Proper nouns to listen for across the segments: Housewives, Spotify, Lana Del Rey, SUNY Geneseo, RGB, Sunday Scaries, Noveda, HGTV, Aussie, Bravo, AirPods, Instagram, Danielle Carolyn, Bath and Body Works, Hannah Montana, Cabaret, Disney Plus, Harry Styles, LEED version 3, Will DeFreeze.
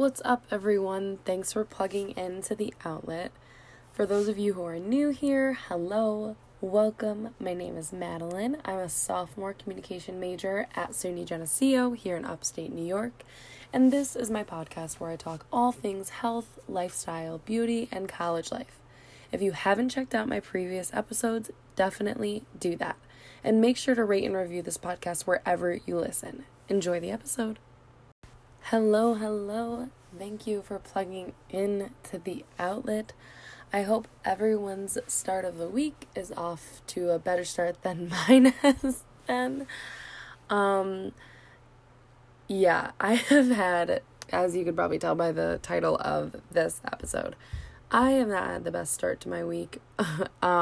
What's up, everyone? Thanks for plugging into the outlet. For those of you who are new here, hello, welcome. My name is Madeline. I'm a sophomore communication major at SUNY Geneseo here in upstate New York, and this is my podcast where I talk all things health, lifestyle, beauty, and college life. If you haven't checked out my previous episodes, definitely do that. And make sure to rate and review this podcast wherever you listen. Enjoy the episode. Hello, hello. Thank you for plugging in to the outlet. I hope everyone's start of the week is off to a better start than mine has been. I have had, as you could probably tell by the title of this episode, I have not had the best start to my week. It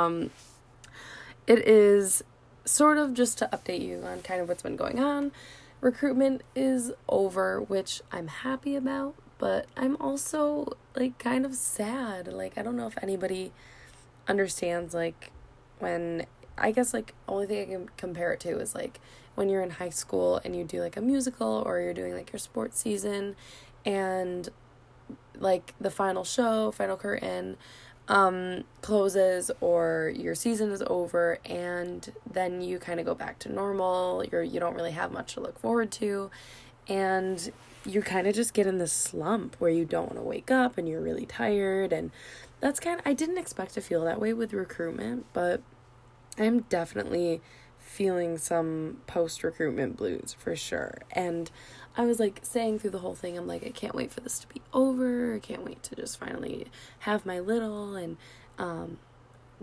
is sort of just to update you on kind of what's been going on. Recruitment is over, which I'm happy about, but I'm also kind of sad. I don't know if anybody understands, when I guess only thing I can compare it to is when you're in high school and you do a musical, or you're doing your sports season and the final show, final curtain closes, or your season is over, and then you kind of go back to normal. You don't really have much to look forward to, and you kind of just get in this slump where you don't want to wake up and you're really tired. And that's I didn't expect to feel that way with recruitment, but I'm definitely feeling some post-recruitment blues for sure. And I was saying through the whole thing, I'm I can't wait for this to be over. I can't wait to just finally have my little and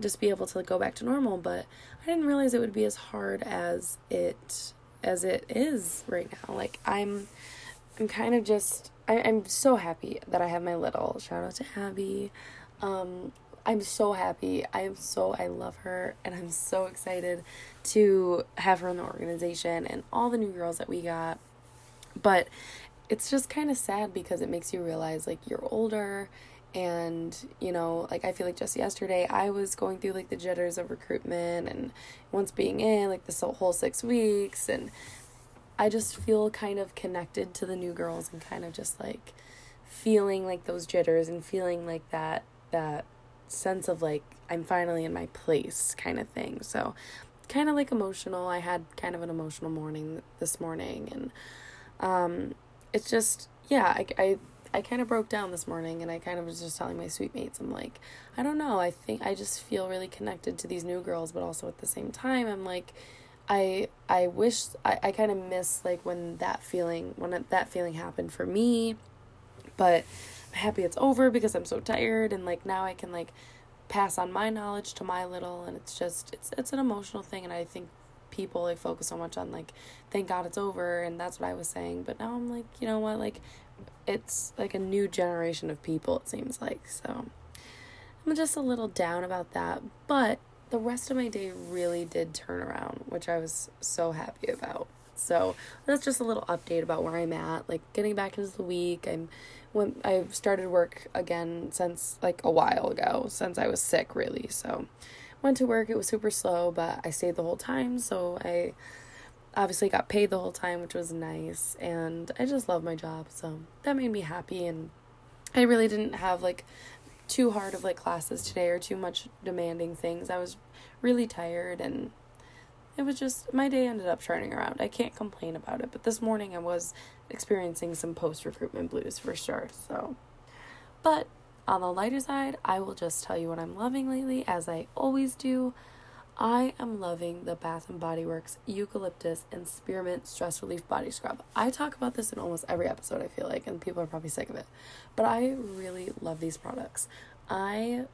just be able to go back to normal. But I didn't realize it would be as hard as it is right now. I'm kind of just, I'm so happy that I have my little. Shout out to Abby. I'm so happy. I love her, and I'm so excited to have her in the organization and all the new girls that we got. But it's just kind of sad because it makes you realize, you're older, and, I feel just yesterday I was going through, the jitters of recruitment, and once being in, this whole 6 weeks, and I just feel kind of connected to the new girls and kind of just, feeling, those jitters and feeling, that sense of, I'm finally in my place kind of thing. So, kind of, emotional. I had kind of an emotional morning this morning, and it's just, I kind of broke down this morning, and I kind of was just telling my sweet mates, I'm I don't know, I think I just feel really connected to these new girls, but also at the same time, I'm I wish, I kind of miss, when that feeling happened for me, but I'm happy it's over because I'm so tired, and, now I can, pass on my knowledge to my little, and it's just, it's an emotional thing, and I think people focus so much on thank God it's over, and that's what I was saying. But now I'm you know what, it's a new generation of people, it seems like. So I'm just a little down about that, but the rest of my day really did turn around, which I was so happy about. So that's just a little update about where I'm at, getting back into the week. I've started work again since a while ago, since I was sick really. So went to work, it was super slow, but I stayed the whole time, so I obviously got paid the whole time, which was nice, and I just love my job, so that made me happy. And I really didn't have too hard of classes today or too much demanding things. I was really tired, and it was just, my day ended up turning around. I can't complain about it, but this morning I was experiencing some post-recruitment blues for sure. So, but on the lighter side, I will just tell you what I'm loving lately, as I always do. I am loving the Bath and Body Works Eucalyptus and Spearmint Stress Relief Body Scrub. I talk about this in almost every episode, I feel and people are probably sick of it. But I really love these products. I,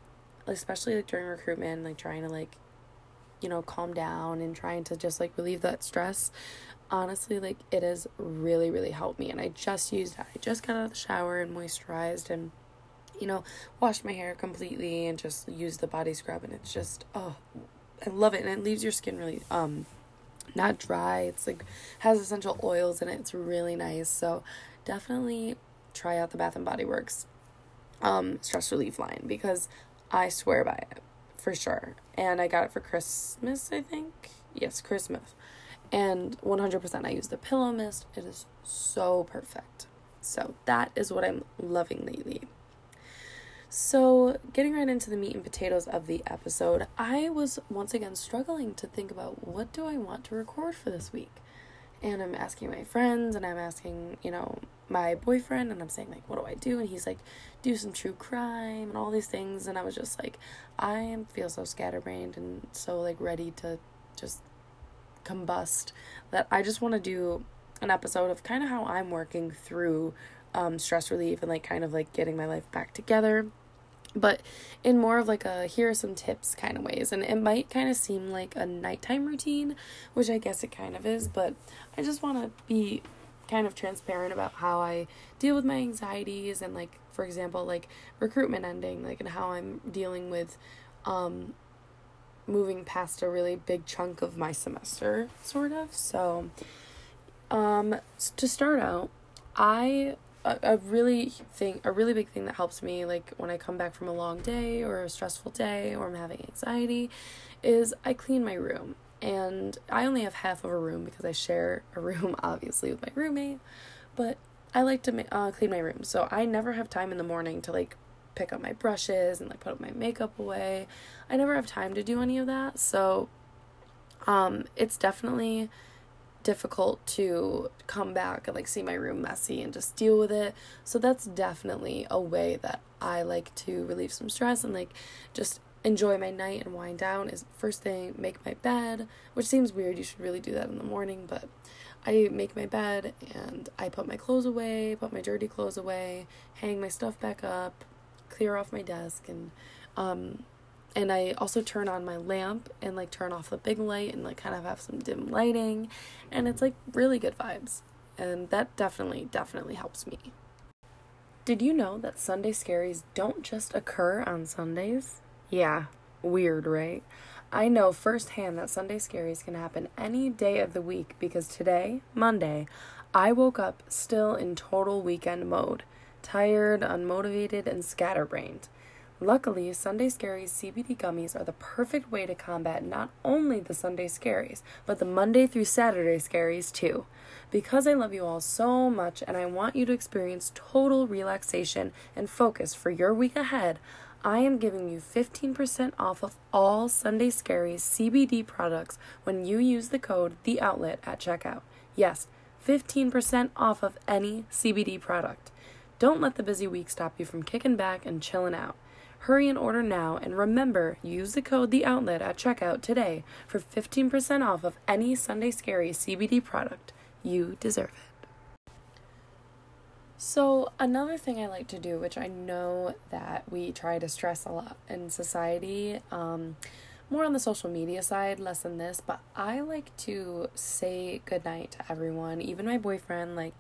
especially during recruitment, trying to calm down and trying to just relieve that stress. Honestly, it has really, really helped me. And I just used it. I just got out of the shower and moisturized and washed my hair completely and just used the body scrub, and it's just, oh, I love it. And it leaves your skin really, not dry. It's has essential oils in it. It's really nice. So definitely try out the Bath and Body Works, stress relief line, because I swear by it for sure. And I got it for Christmas, I think. Yes, Christmas. And 100% I use the pillow mist. It is so perfect. So that is what I'm loving lately. So getting right into the meat and potatoes of the episode, I was once again struggling to think about what do I want to record for this week? And I'm asking my friends and I'm asking, you know, my boyfriend, and I'm saying like, what do I do? And he's like, do some true crime and all these things. And I was just like, I feel so scatterbrained and so like ready to just combust that I just want to do an episode of kind of how I'm working through stress relief and like kind of like getting my life back together, but in more of like a here are some tips kind of ways. And it might kind of seem like a nighttime routine, which I guess it kind of is, but I just want to be kind of transparent about how I deal with my anxieties and like, for example, like recruitment ending, like, and how I'm dealing with moving past a really big chunk of my semester, sort of. So to start out, a really big thing that helps me, like when I come back from a long day or a stressful day or I'm having anxiety, is I clean my room. And I only have half of a room because I share a room, obviously, with my roommate, but I like to clean my room. So I never have time in the morning to like pick up my brushes and like put my makeup away. I never have time to do any of that. So it's definitely difficult to come back and like see my room messy and just deal with it. So that's definitely a way that I like to relieve some stress and like just enjoy my night and wind down, is first thing, make my bed, which seems weird. You should really do that in the morning, but I make my bed and I put my clothes away, put my dirty clothes away, hang my stuff back up, clear off my desk, and I also turn on my lamp and like turn off the big light and like kind of have some dim lighting, and it's like really good vibes, and that definitely helps me. Did you know that Sunday Scaries don't just occur on Sundays? Yeah, weird, right? I know firsthand that Sunday Scaries can happen any day of the week because today, Monday, I woke up still in total weekend mode, tired, unmotivated, and scatterbrained. Luckily, Sunday Scaries CBD gummies are the perfect way to combat not only the Sunday Scaries, but the Monday through Saturday Scaries too. Because I love you all so much and I want you to experience total relaxation and focus for your week ahead, I am giving you 15% off of all Sunday Scaries CBD products when you use the code THEOUTLET at checkout. Yes, 15% off of any CBD product. Don't let the busy week stop you from kicking back and chilling out. Hurry and order now, and remember, use the code THEOUTLET at checkout today for 15% off of any Sunday Scaries CBD product. You deserve it. So another thing I like to do, which I know that we try to stress a lot in society, more on the social media side, less than this, but I like to say goodnight to everyone, even my boyfriend, like,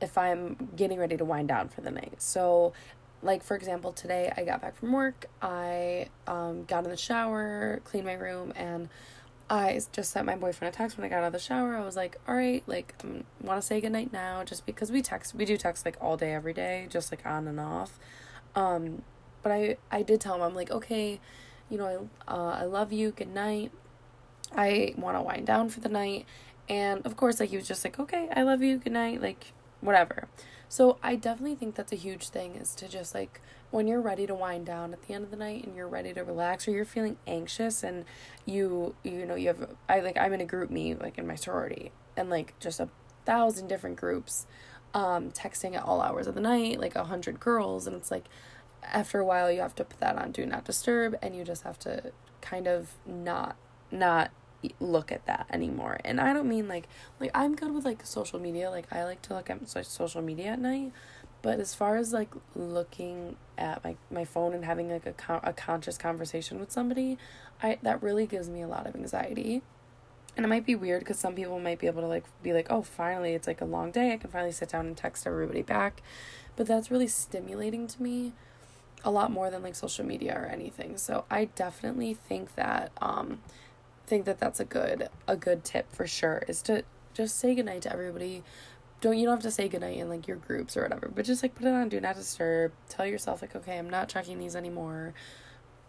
if I'm getting ready to wind down for the night. So, like, for example, today I got back from work, I got in the shower, cleaned my room, and I just sent my boyfriend a text when I got out of the shower. I was like, all right, like, I want to say goodnight now, just because we do text, like, all day, every day, just, like, on and off, but I did tell him, I'm like, okay, you know, I love you, goodnight, I want to wind down for the night, and, of course, like, he was just like, okay, I love you, goodnight, like, whatever. So I definitely think that's a huge thing, is to just, like, when you're ready to wind down at the end of the night and you're ready to relax, or you're feeling anxious and you know, you have, I'm in a group meet, like, in my sorority, and, like, just 1,000 different groups, texting at all hours of the night, like, 100 girls, and it's, like, after a while, you have to put that on Do Not Disturb, and you just have to kind of not look at that anymore. And I don't mean, like, I'm good with, like, social media, like, I like to look at social media at night, but as far as, like, looking at my phone and having, like, a conscious conversation with somebody, that really gives me a lot of anxiety. And it might be weird because some people might be able to, like, be like, oh, finally, it's, like, a long day, I can finally sit down and text everybody back, but that's really stimulating to me a lot more than, like, social media or anything. So I definitely think that, that's a good tip for sure, is to just say goodnight to everybody. You don't have to say goodnight in, like, your groups or whatever, but just, like, put it on Do Not Disturb, tell yourself, like, okay, I'm not checking these anymore,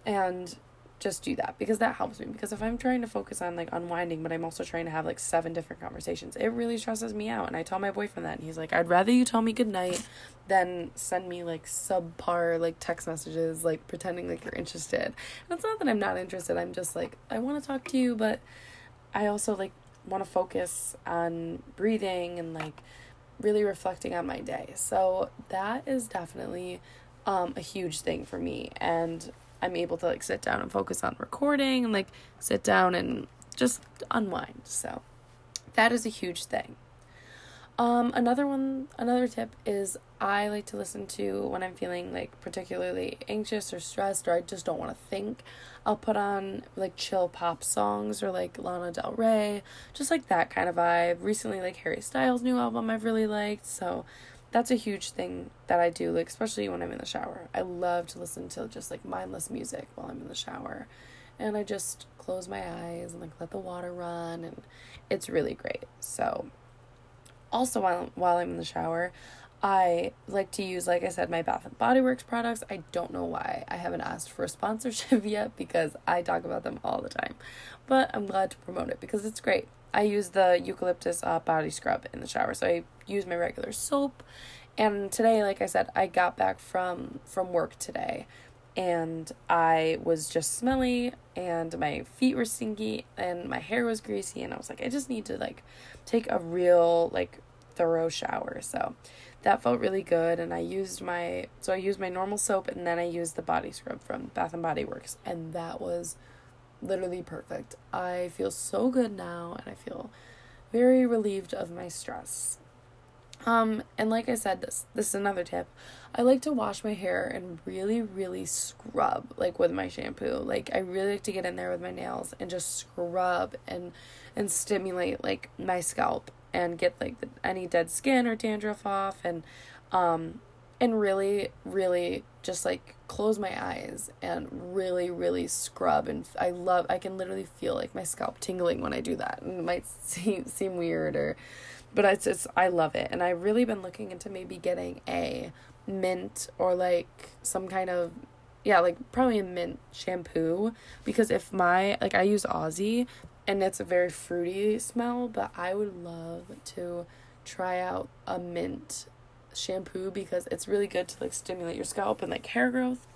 and just do that, because that helps me. Because if I'm trying to focus on like unwinding, but I'm also trying to have like 7 different conversations, it really stresses me out. And I tell my boyfriend that, and he's like, I'd rather you tell me goodnight than send me like subpar like text messages, like pretending like you're interested. And it's not that I'm not interested, I'm just like, I want to talk to you, but I also like want to focus on breathing and like really reflecting on my day. So that is definitely a huge thing for me, and I'm able to like sit down and focus on recording and like sit down and just unwind. So that is a huge thing. Another tip is I like to listen to, when I'm feeling like particularly anxious or stressed, or I just don't want to think, I'll put on like chill pop songs or like Lana Del Rey, just like that kind of vibe. Recently, like Harry Styles' new album I've really liked, so that's a huge thing that I do, like especially when I'm in the shower. I love to listen to just like mindless music while I'm in the shower, and I just close my eyes and like let the water run, and it's really great. So also while I'm in the shower, I like to use, like I said, my Bath and Body Works products. I don't know why I haven't asked for a sponsorship yet, because I talk about them all the time, but I'm glad to promote it because it's great. I use the eucalyptus body scrub in the shower, so I use my regular soap. And today, like I said, I got back from work today, and I was just smelly, and my feet were stinky, and my hair was greasy, and I was like, I just need to like take a real like thorough shower. So that felt really good, and I used my normal soap, and then I used the body scrub from Bath and Body Works, and that was literally perfect. I feel so good now, and I feel very relieved of my stress. And like I said, this is another tip. I like to wash my hair and really, really scrub, like with my shampoo. Like I really like to get in there with my nails and just scrub and stimulate like my scalp and get like any dead skin or dandruff off, and really, really just like close my eyes and really, really scrub. And I can literally feel like my scalp tingling when I do that, and it might seem weird, but I love it. And I've really been looking into maybe getting a mint or like some kind of, like probably a mint shampoo, because if I use Aussie, and it's a very fruity smell, but I would love to try out a mint shampoo because it's really good to like stimulate your scalp and like hair growth.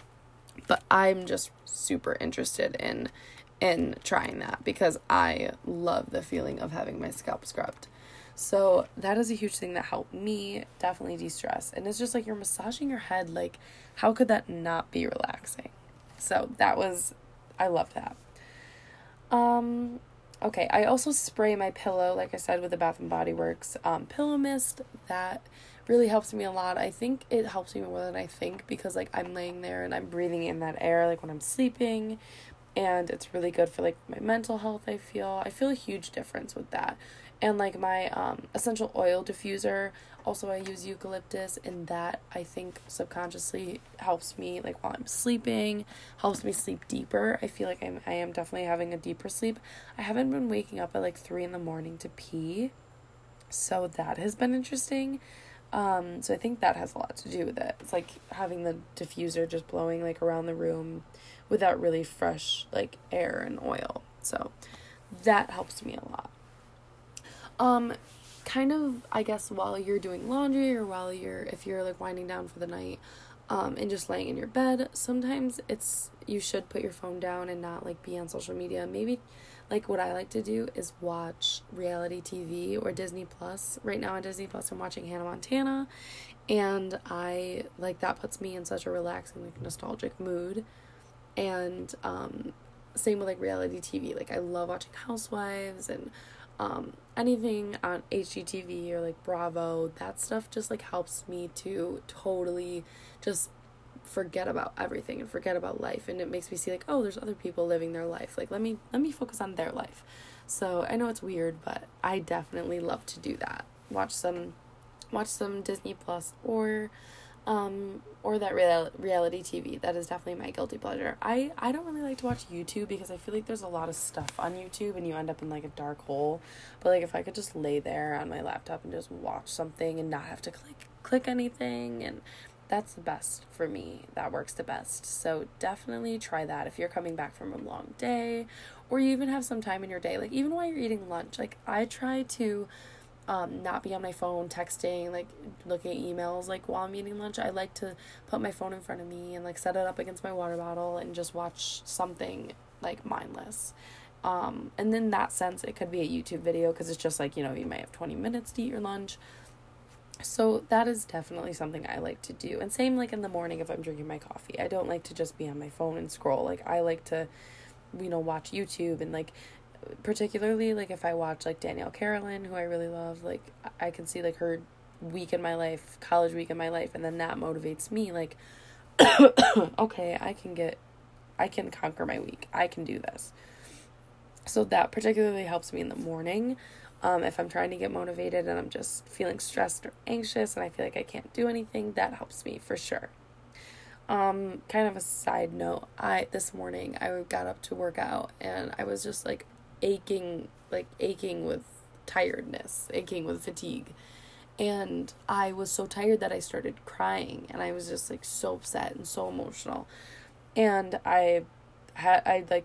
But I'm just super interested in trying that because I love the feeling of having my scalp scrubbed. So that is a huge thing that helped me definitely de-stress. And it's just like you're massaging your head, like how could that not be relaxing? So I love that. Okay, I also spray my pillow, like I said, with the Bath and Body Works pillow mist. That really helps me a lot. I think it helps me more than I think because, like, I'm laying there and I'm breathing in that air, like, when I'm sleeping. And it's really good for, like, my mental health, I feel. I feel a huge difference with that. And, like, my essential oil diffuser, also I use eucalyptus, and that, I think, subconsciously helps me, like, while I'm sleeping, helps me sleep deeper. I feel like I am definitely having a deeper sleep. I haven't been waking up at, like, 3 in the morning to pee, so that has been interesting. So I think that has a lot to do with it. It's, like, having the diffuser just blowing, like, around the room with that really fresh, like, air and oil. So that helps me a lot. Kind of, I guess, while you're doing laundry or if you're like winding down for the night, and just laying in your bed, sometimes you should put your phone down and not like be on social media. Maybe like what I like to do is watch reality TV or Disney Plus. Right now on Disney Plus, I'm watching Hannah Montana, and I like that puts me in such a relaxing, like nostalgic mood. And, same with like reality TV. Like I love watching Housewives and, anything on HGTV or like Bravo. That stuff just like helps me to totally just forget about everything and forget about life, and it makes me see like, oh, there's other people living their life, like let me focus on their life. So I know it's weird, but I definitely love to do that, watch some Disney Plus or that reality TV. That is definitely my guilty pleasure. I don't really like to watch YouTube because I feel like there's a lot of stuff on YouTube and you end up in like a dark hole. But like if I could just lay there on my laptop and just watch something and not have to click anything, and that's the best for me. That works the best. So definitely try that if you're coming back from a long day, or you even have some time in your day, like even while you're eating lunch. Like I try to not be on my phone texting, like looking at emails, like while I'm eating lunch. I like to put my phone in front of me and like set it up against my water bottle and just watch something like mindless. And in that sense, it could be a YouTube video, because it's just like, you know, you might have 20 minutes to eat your lunch. So that is definitely something I like to do. And same like in the morning if I'm drinking my coffee. I don't like to just be on my phone and scroll. Like I like to, you know, watch YouTube, and like particularly like if I watch like Danielle Carolyn, who I really love, like I can see like her week in my life, college week in my life, and then that motivates me like okay, I can conquer my week. I can do this. So that particularly helps me in the morning. If I'm trying to get motivated and I'm just feeling stressed or anxious and I feel like I can't do anything, that helps me for sure. Kind of a side note, this morning I got up to work out and I was just aching with tiredness, aching with fatigue. And I was so tired that I started crying, and I was just like so upset and so emotional. And I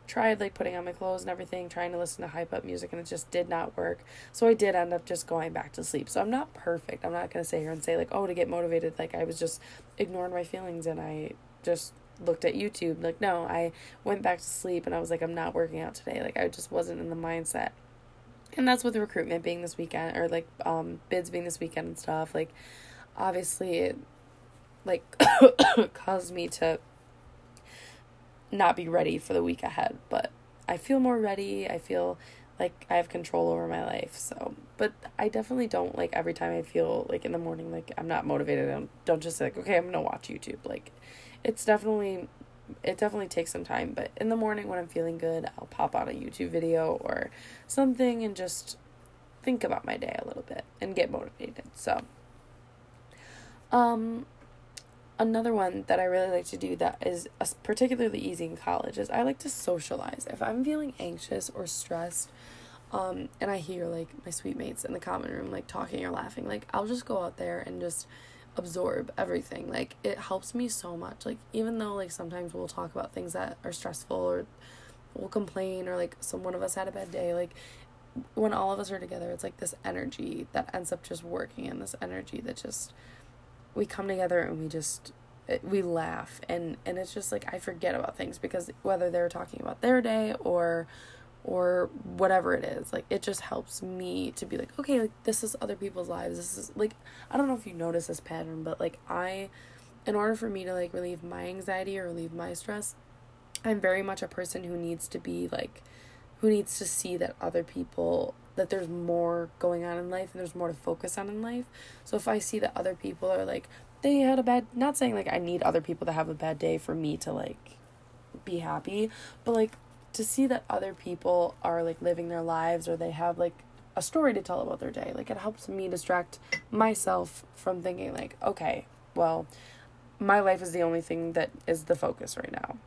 tried putting on my clothes and everything, trying to listen to hype up music, and it just did not work. So I did end up just going back to sleep. So I'm not perfect. I'm not going to sit here and say like, oh, to get motivated, like I was just ignoring my feelings and I just looked at YouTube. Like, no, I went back to sleep and I was like, I'm not working out today. Like I just wasn't in the mindset. And that's with recruitment being this weekend, or like bids being this weekend and stuff. Like obviously it like caused me to not be ready for the week ahead, but I feel more ready. I feel like I have control over my life. So, but I definitely don't like every time I feel like in the morning, like I'm not motivated, I don't just say like, okay, I'm going to watch YouTube. Like it definitely takes some time, but in the morning when I'm feeling good, I'll pop on a YouTube video or something and just think about my day a little bit and get motivated. So, another one that I really like to do that is particularly easy in college is I like to socialize. If I'm feeling anxious or stressed, and I hear like my suite mates in the common room like talking or laughing, like I'll just go out there and just absorb everything. Like it helps me so much. Like even though like sometimes we'll talk about things that are stressful, or we'll complain, or like one of us had a bad day, like when all of us are together, it's like this energy that ends up just working, and this energy that just we come together and we laugh, and it's just like I forget about things, because whether they're talking about their day or whatever it is, like it just helps me to be like, okay, like this is other people's lives. This is like, I don't know if you notice this pattern, but like in order for me to like relieve my anxiety or relieve my stress, I'm very much a person who needs to be like, who needs to see that other people, that there's more going on in life and there's more to focus on in life. So if I see that other people are like, they had a bad, not saying like I need other people to have a bad day for me to like be happy, but like to see that other people are like living their lives, or they have like a story to tell about their day, like it helps me distract myself from thinking like, okay, well, my life is the only thing that is the focus right now.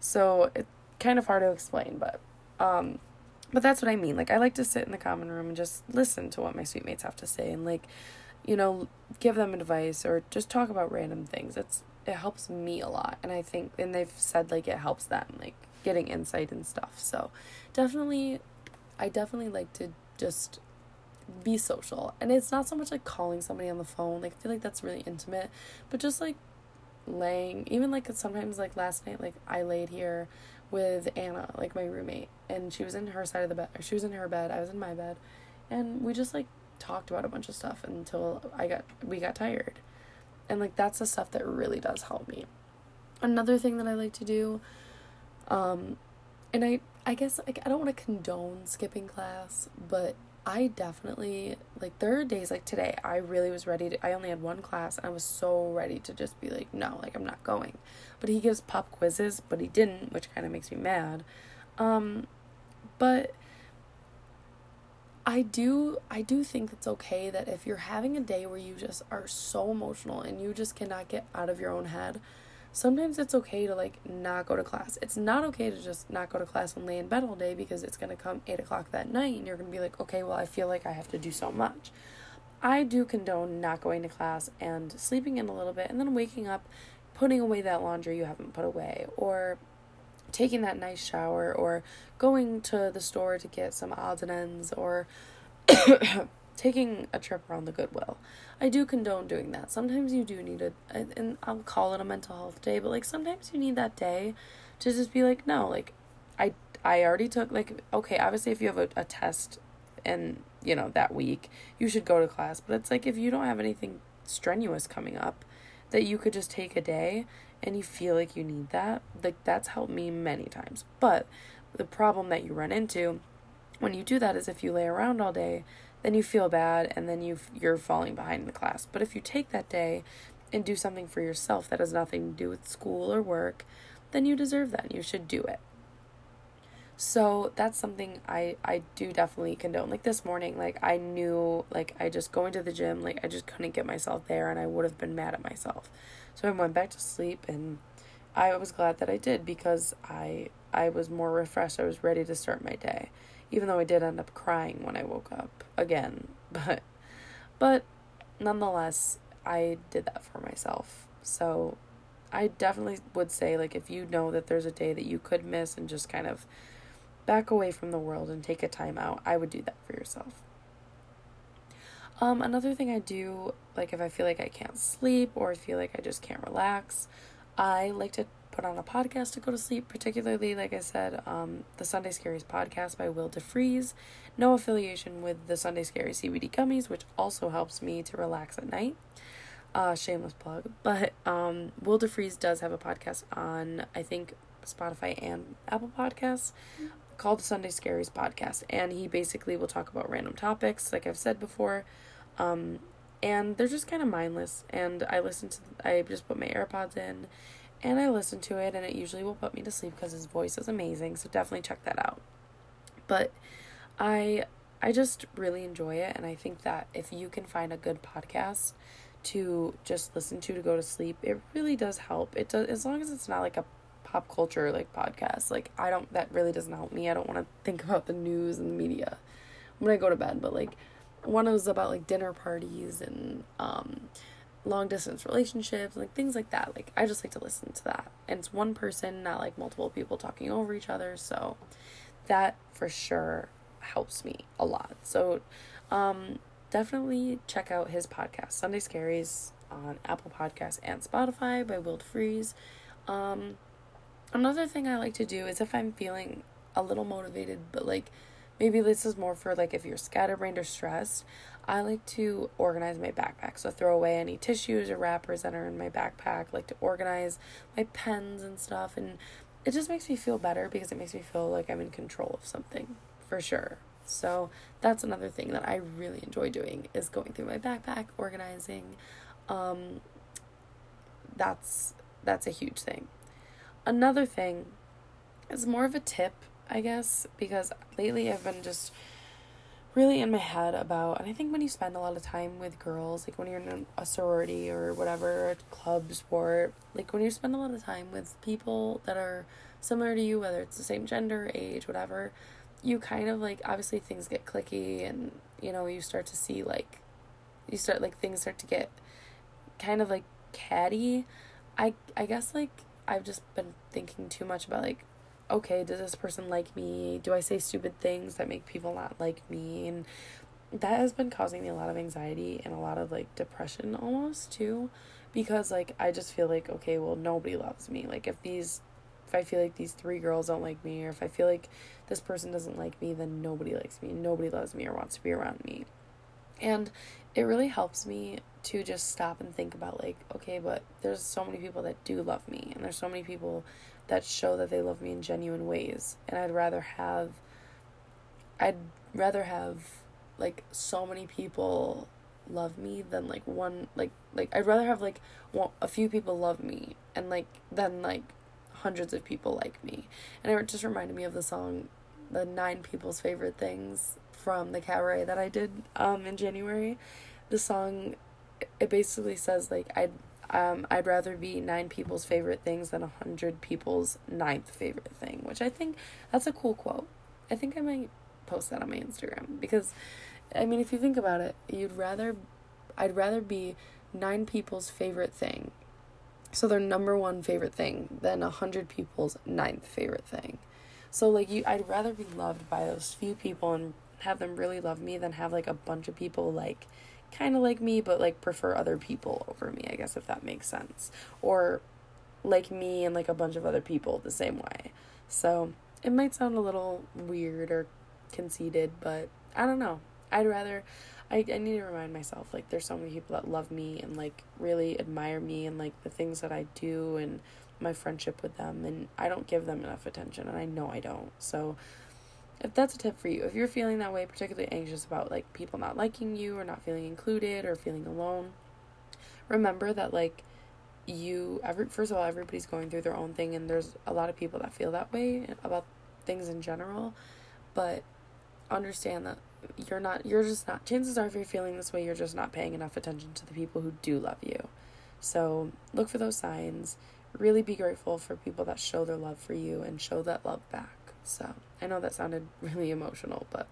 So it's kind of hard to explain, but that's what I mean. Like, I like to sit in the common room and just listen to what my suite mates have to say, and like, you know, give them advice or just talk about random things. It helps me a lot. And I think, and they've said like it helps them, like getting insight and stuff. So I definitely like to just be social. And it's not so much like calling somebody on the phone. Like I feel like that's really intimate, but just like laying, even like sometimes like last night, like I laid here with Anna, like my roommate, and she was in her side of the bed, or she was in her bed, I was in my bed, and we just like talked about a bunch of stuff until we got tired. And like that's the stuff that really does help me. Another thing that I like to do, and I guess like I don't want to condone skipping class, but I definitely like, there are days like today I really was ready to, I only had one class and I was so ready to just be like, no, like I'm not going. But he gives pop quizzes, but he didn't, which kind of makes me mad. But I do think it's okay that if you're having a day where you just are so emotional and you just cannot get out of your own head, sometimes it's okay to like not go to class. It's not okay to just not go to class and lay in bed all day, because it's going to come 8 o'clock that night and you're going to be like, okay, well, I feel like I have to do so much. I do condone not going to class and sleeping in a little bit and then waking up, putting away that laundry you haven't put away, or taking that nice shower, or going to the store to get some odds and ends, or taking a trip around the Goodwill. I do condone doing that. Sometimes you do need and I'll call it a mental health day, but, like, sometimes you need that day to just be like, no, like, I already took, like, okay, obviously if you have a test and, you know, that week, you should go to class, but it's like, if you don't have anything strenuous coming up, that you could just take a day and you feel like you need that, like, that's helped me many times. But the problem that you run into when you do that is if you lay around all day, then you feel bad, and then you're falling behind in the class. But if you take that day and do something for yourself that has nothing to do with school or work, then you deserve that, and you should do it. So that's something I do definitely condone. Like, this morning, like, I knew, like, I just going to the gym, like, I just couldn't get myself there, and I would have been mad at myself. So I went back to sleep, and I was glad that I did, because I was more refreshed. I was ready to start my day, even though I did end up crying when I woke up again. But nonetheless, I did that for myself. So I definitely would say, like, if you know that there's a day that you could miss and just kind of back away from the world and take a time out, I would do that for yourself. Another thing I do, like, if I feel like I can't sleep or feel like I just can't relax, I like to put on a podcast to go to sleep, particularly, like I said, the Sunday Scaries podcast by Will DeFreeze. No affiliation with the Sunday Scaries CBD gummies, which also helps me to relax at night. Shameless plug. But Will DeFreeze does have a podcast on, I think, Spotify and Apple Podcasts, called the Sunday Scaries podcast, and he basically will talk about random topics, like I've said before, and they're just kind of mindless, and I just put my AirPods in, and I listen to it, and it usually will put me to sleep because his voice is amazing, so definitely check that out. But I just really enjoy it, and I think that if you can find a good podcast to just listen to go to sleep, it really does help. It does, as long as it's not like a pop culture, like, podcast. Like, that really doesn't help me. I don't want to think about the news and the media when I go to bed, but, like, one was about, like, dinner parties and, long distance relationships, like, things like that. Like, I just like to listen to that. And it's one person, not, like, multiple people talking over each other, so that for sure helps me a lot. So, definitely check out his podcast, Sunday Scaries, on Apple Podcasts and Spotify by Will DeFreeze. Another thing I like to do is if I'm feeling a little motivated, but, like, maybe this is more for, like, if you're scatterbrained or stressed, I like to organize my backpack. So throw away any tissues or wrappers that are in my backpack. I like to organize my pens and stuff. And it just makes me feel better because it makes me feel like I'm in control of something, for sure. So that's another thing that I really enjoy doing, is going through my backpack, organizing. That's a huge thing. Another thing is more of a tip, I guess, because lately I've been just really in my head about, and I think when you spend a lot of time with girls, like when you're in a sorority or whatever, a club sport, like when you spend a lot of time with people that are similar to you, whether it's the same gender, age, whatever, you kind of, like, obviously things get cliquey, and, you know, you start to see, like, things start to get kind of, like, catty. I guess, like, I've just been thinking too much about, like, okay, does this person like me? Do I say stupid things that make people not like me? And that has been causing me a lot of anxiety and a lot of, like, depression almost too, because, like, I just feel like, okay, well, nobody loves me. Like, if I feel like these three girls don't like me, or if I feel like this person doesn't like me, then nobody likes me, nobody loves me or wants to be around me. And it really helps me to just stop and think about, like, okay, but there's so many people that do love me, and there's so many people that show that they love me in genuine ways, and I'd rather have, like, so many people love me than, like, one, like, I'd rather have, like, a few people love me, and, like, than, like, hundreds of people like me. And it just reminded me of the song, the 9 People's Favorite Things, from the Cabaret that I did in January. The song, it basically says, like, I'd rather be 9 people's favorite things than 100 people's 9th favorite thing, which I think that's a cool quote. I think I might post that on my Instagram, because I mean, if you think about it, I'd rather be 9 people's favorite thing, so their number one favorite thing, than 100 people's 9th favorite thing. So, like, I'd rather be loved by those few people and have them really love me than have, like, a bunch of people, like, kind of like me, but, like, prefer other people over me, I guess, if that makes sense. Or, like, me and, like, a bunch of other people the same way. So, it might sound a little weird or conceited, but I don't know. I'd rather... I need to remind myself, like, there's so many people that love me and, like, really admire me and, like, the things that I do and my friendship with them, and I don't give them enough attention, and I know I don't. So if that's a tip for you, if you're feeling that way, particularly anxious about, like, people not liking you or not feeling included or feeling alone, remember that, like, first of all, everybody's going through their own thing, and there's a lot of people that feel that way about things in general, but understand that you're just not, chances are if you're feeling this way, you're just not paying enough attention to the people who do love you. So look for those signs. Really be grateful for people that show their love for you and show that love back. So I know that sounded really emotional, but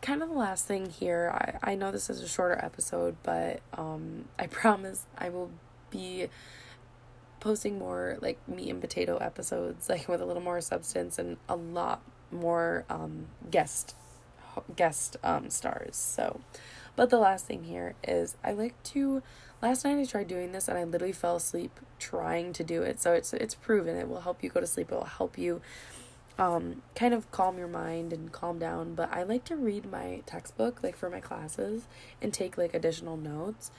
kind of the last thing here, I know this is a shorter episode, but I promise I will be posting more, like, meat and potato episodes, like, with a little more substance and a lot more guest stars. So, but the last thing here is last night I tried doing this and I literally fell asleep trying to do it. So it's proven it will help you go to sleep. It will help you kind of calm your mind and calm down. But I like to read my textbook, like, for my classes and take, like, additional notes.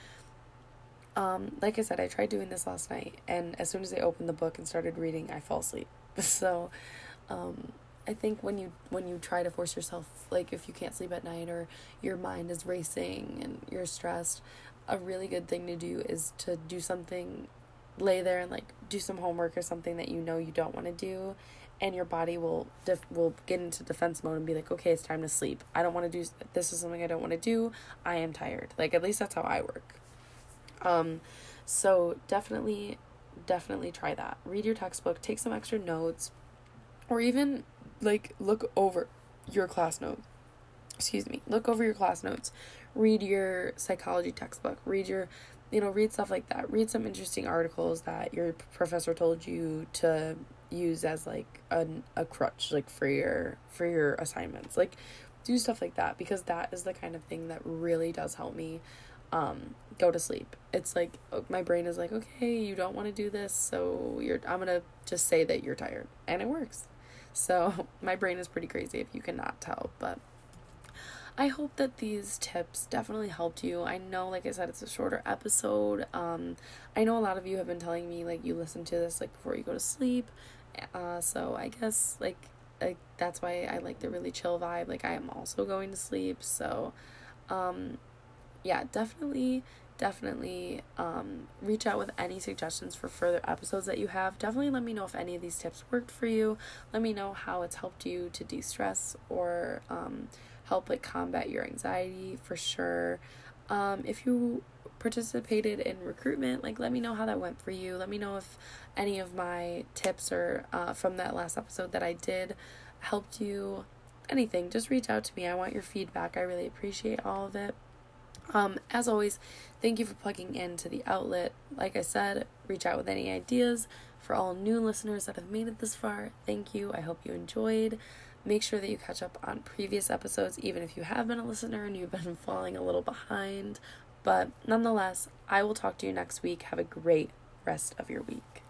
Like I said, I tried doing this last night, and as soon as I opened the book and started reading, I fell asleep. So I think when you try to force yourself, like, if you can't sleep at night or your mind is racing and you're stressed, a really good thing to do is to do something, lay there and, like, do some homework or something that you know you don't want to do, and your body will get into defense mode and be like, okay, it's time to sleep. I don't want to do this, is something I don't want to do. I am tired. Like, at least that's how I work. So definitely try that. Read your textbook, take some extra notes, or even, like, look over your class notes. Look over your class notes. Read your psychology textbook. Read your, read stuff like that. Read some interesting articles that your professor told you to use as, like, a crutch, like, for your assignments. Like, do stuff like that, because that is the kind of thing that really does help me go to sleep. It's like my brain is like, okay, you don't want to do this, so I'm gonna just say that you're tired, and it works. So my brain is pretty crazy if you cannot tell, but I hope that these tips definitely helped you. I know, like I said, it's a shorter episode. I know a lot of you have been telling me, like, you listen to this, like, before you go to sleep. So I guess, like that's why I like the really chill vibe. Like, I am also going to sleep. So, yeah, definitely reach out with any suggestions for further episodes that you have. Definitely let me know if any of these tips worked for you. Let me know how it's helped you to de-stress or help, like, combat your anxiety for sure. If you participated in recruitment, like, let me know how that went for you. Let me know if any of my tips or from that last episode that I did helped you. Anything, just reach out to me. I want your feedback. I really appreciate all of it. As always, thank you for plugging into the outlet. Like I said, reach out with any ideas. For all new listeners that have made it this far, thank you. I hope you enjoyed. Make sure that you catch up on previous episodes, even if you have been a listener and you've been falling a little behind. But nonetheless, I will talk to you next week. Have a great rest of your week.